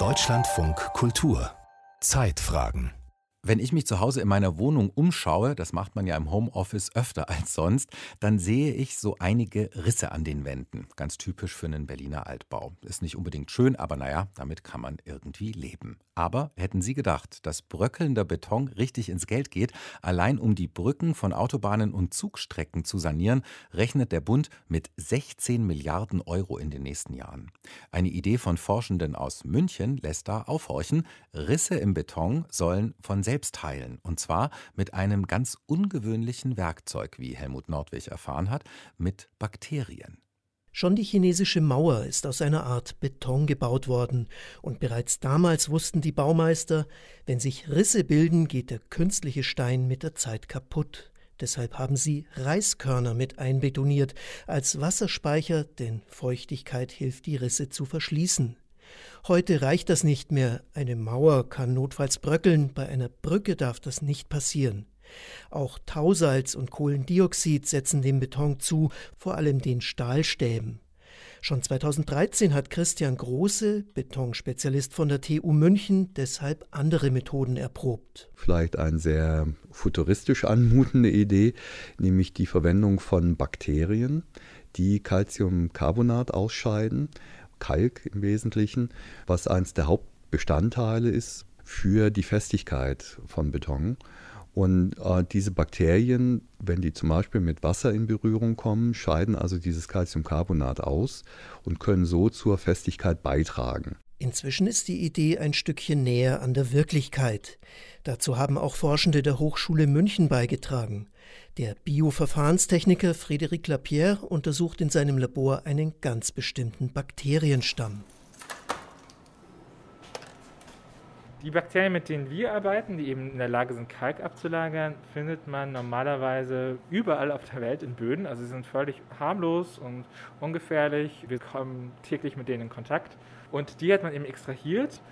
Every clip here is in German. Deutschlandfunk Kultur. Zeitfragen. Wenn ich mich zu Hause in meiner Wohnung umschaue, das macht man ja im Homeoffice öfter als sonst, dann sehe ich so einige Risse an den Wänden. Ganz typisch für einen Berliner Altbau. Ist nicht unbedingt schön, aber naja, damit kann man irgendwie leben. Aber hätten Sie gedacht, dass bröckelnder Beton richtig ins Geld geht? Allein um die Brücken von Autobahnen und Zugstrecken zu sanieren, rechnet der Bund mit 16 Milliarden Euro in den nächsten Jahren. Eine Idee von Forschenden aus München lässt da aufhorchen. Risse im Beton sollen von selbst heilen. Und zwar mit einem ganz ungewöhnlichen Werkzeug, wie Helmut Nordwig erfahren hat, mit Bakterien. Schon die chinesische Mauer ist aus einer Art Beton gebaut worden. Und bereits damals wussten die Baumeister, wenn sich Risse bilden, geht der künstliche Stein mit der Zeit kaputt. Deshalb haben sie Reiskörner mit einbetoniert als Wasserspeicher, denn Feuchtigkeit hilft, die Risse zu verschließen. Heute reicht das nicht mehr. Eine Mauer kann notfalls bröckeln, bei einer Brücke darf das nicht passieren. Auch Tausalz und Kohlendioxid setzen dem Beton zu, vor allem den Stahlstäben. Schon 2013 hat Christian Große, Betonspezialist von der TU München, deshalb andere Methoden erprobt. Vielleicht eine sehr futuristisch anmutende Idee, nämlich die Verwendung von Bakterien, die Calciumcarbonat ausscheiden. Kalk im Wesentlichen, was eines der Hauptbestandteile ist für die Festigkeit von Beton. Und diese Bakterien, wenn die zum Beispiel mit Wasser in Berührung kommen, scheiden also dieses Calciumcarbonat aus und können so zur Festigkeit beitragen. Inzwischen ist die Idee ein Stückchen näher an der Wirklichkeit. Dazu haben auch Forschende der Hochschule München beigetragen. Der Bioverfahrenstechniker Frédéric Lapierre untersucht in seinem Labor einen ganz bestimmten Bakterienstamm. Die Bakterien, mit denen wir arbeiten, die eben in der Lage sind, Kalk abzulagern, findet man normalerweise überall auf der Welt in Böden. Also sie sind völlig harmlos und ungefährlich. Wir kommen täglich mit denen in Kontakt. Und die hat man eben extrahiert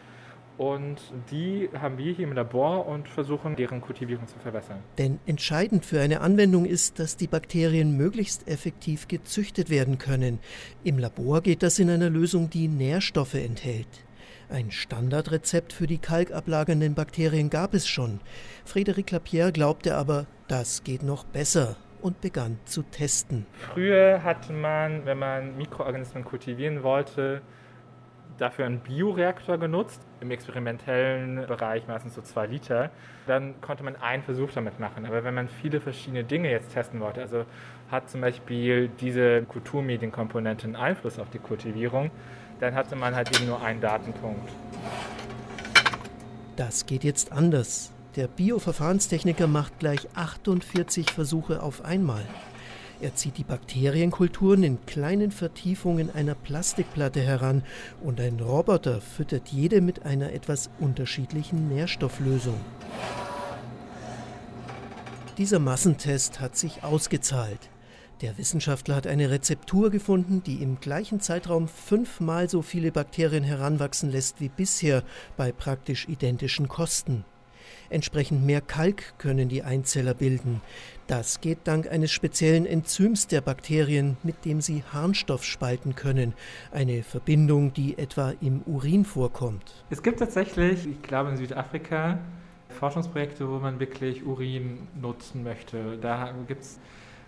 und die haben wir hier im Labor und versuchen, deren Kultivierung zu verbessern. Denn entscheidend für eine Anwendung ist, dass die Bakterien möglichst effektiv gezüchtet werden können. Im Labor geht das in einer Lösung, die Nährstoffe enthält. Ein Standardrezept für die kalkablagernden Bakterien gab es schon. Frédéric Lapierre glaubte aber, das geht noch besser und begann zu testen. Früher hatte man, wenn man Mikroorganismen kultivieren wollte, dafür einen Bioreaktor genutzt. Im experimentellen Bereich meistens so 2 Liter. Dann konnte man einen Versuch damit machen. Aber wenn man viele verschiedene Dinge jetzt testen wollte, also hat zum Beispiel diese Kulturmedienkomponente einen Einfluss auf die Kultivierung, dann hatte man halt eben nur einen Datenpunkt. Das geht jetzt anders. Der Bioverfahrenstechniker macht gleich 48 Versuche auf einmal. Er zieht die Bakterienkulturen in kleinen Vertiefungen einer Plastikplatte heran und ein Roboter füttert jede mit einer etwas unterschiedlichen Nährstofflösung. Dieser Massentest hat sich ausgezahlt. Der Wissenschaftler hat eine Rezeptur gefunden, die im gleichen Zeitraum 5-mal so viele Bakterien heranwachsen lässt wie bisher, bei praktisch identischen Kosten. Entsprechend mehr Kalk können die Einzeller bilden. Das geht dank eines speziellen Enzyms der Bakterien, mit dem sie Harnstoff spalten können. Eine Verbindung, die etwa im Urin vorkommt. Es gibt tatsächlich, ich glaube in Südafrika, Forschungsprojekte, wo man wirklich Urin nutzen möchte. Da gibt es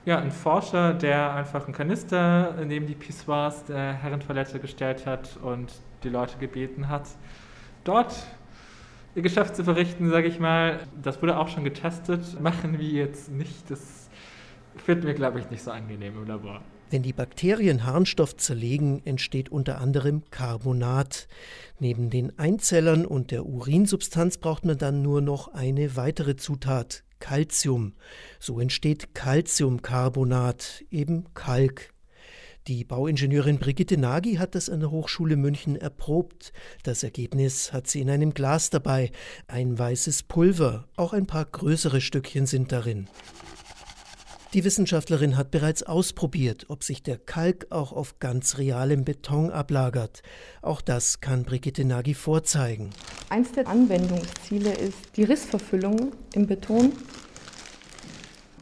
ein Forscher, der einfach einen Kanister neben die Pissoirs der Herrentoilette gestellt hat und die Leute gebeten hat, dort ihr Geschäft zu verrichten, sage ich mal. Das wurde auch schon getestet. Machen wir jetzt nicht. Das finden wir, glaube ich, nicht so angenehm im Labor. Wenn die Bakterien Harnstoff zerlegen, entsteht unter anderem Carbonat. Neben den Einzellern und der Urinsubstanz braucht man dann nur noch eine weitere Zutat. Calcium. So entsteht Calciumcarbonat, eben Kalk. Die Bauingenieurin Brigitte Nagy hat das an der Hochschule München erprobt. Das Ergebnis hat sie in einem Glas dabei. Ein weißes Pulver. Auch ein paar größere Stückchen sind darin. Die Wissenschaftlerin hat bereits ausprobiert, ob sich der Kalk auch auf ganz realem Beton ablagert. Auch das kann Brigitte Nagy vorzeigen. Eins der Anwendungsziele ist die Rissverfüllung im Beton.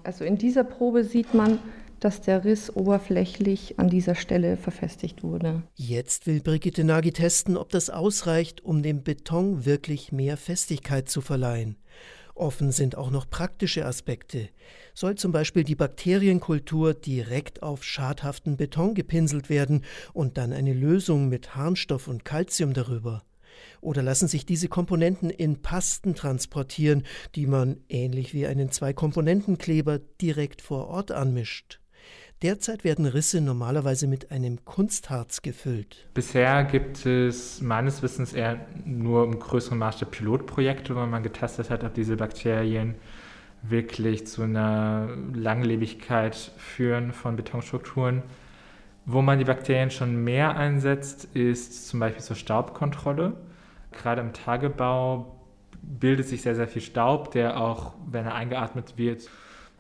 Also in dieser Probe sieht man, dass der Riss oberflächlich an dieser Stelle verfestigt wurde. Jetzt will Brigitte Nagy testen, ob das ausreicht, um dem Beton wirklich mehr Festigkeit zu verleihen. Offen sind auch noch praktische Aspekte. Soll zum Beispiel die Bakterienkultur direkt auf schadhaften Beton gepinselt werden und dann eine Lösung mit Harnstoff und Calcium darüber? Oder lassen sich diese Komponenten in Pasten transportieren, die man ähnlich wie einen 2-Komponentenkleber direkt vor Ort anmischt? Derzeit werden Risse normalerweise mit einem Kunstharz gefüllt. Bisher gibt es meines Wissens eher nur im größeren Maßstab Pilotprojekte, wo man getestet hat, ob diese Bakterien wirklich zu einer Langlebigkeit führen von Betonstrukturen. Wo man die Bakterien schon mehr einsetzt, ist zum Beispiel zur Staubkontrolle. Gerade im Tagebau bildet sich sehr, sehr viel Staub, der auch, wenn er eingeatmet wird,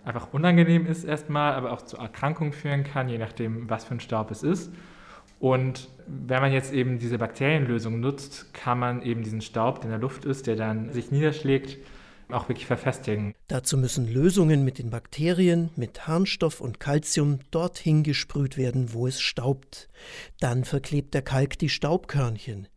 einfach unangenehm ist erstmal, aber auch zu Erkrankungen führen kann, je nachdem, was für ein Staub es ist. Und wenn man jetzt eben diese Bakterienlösung nutzt, kann man eben diesen Staub, der in der Luft ist, der dann sich niederschlägt, auch wirklich verfestigen. Dazu müssen Lösungen mit den Bakterien, mit Harnstoff und Calcium dorthin gesprüht werden, wo es staubt. Dann verklebt der Kalk die Staubkörnchen.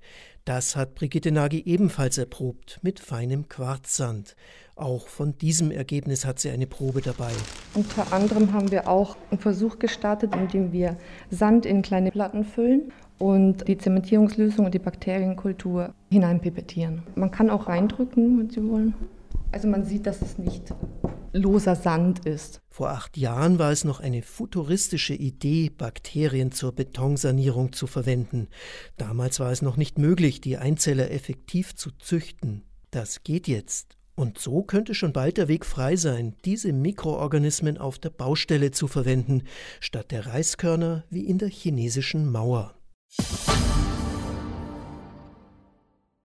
Das hat Brigitte Nagy ebenfalls erprobt, mit feinem Quarzsand. Auch von diesem Ergebnis hat sie eine Probe dabei. Unter anderem haben wir auch einen Versuch gestartet, indem wir Sand in kleine Platten füllen und die Zementierungslösung und die Bakterienkultur hineinpipettieren. Man kann auch reindrücken, wenn Sie wollen. Also man sieht, dass es nicht loser Sand ist. Vor 8 Jahren war es noch eine futuristische Idee, Bakterien zur Betonsanierung zu verwenden. Damals war es noch nicht möglich, die Einzeller effektiv zu züchten. Das geht jetzt. Und so könnte schon bald der Weg frei sein, diese Mikroorganismen auf der Baustelle zu verwenden, statt der Reiskörner wie in der chinesischen Mauer.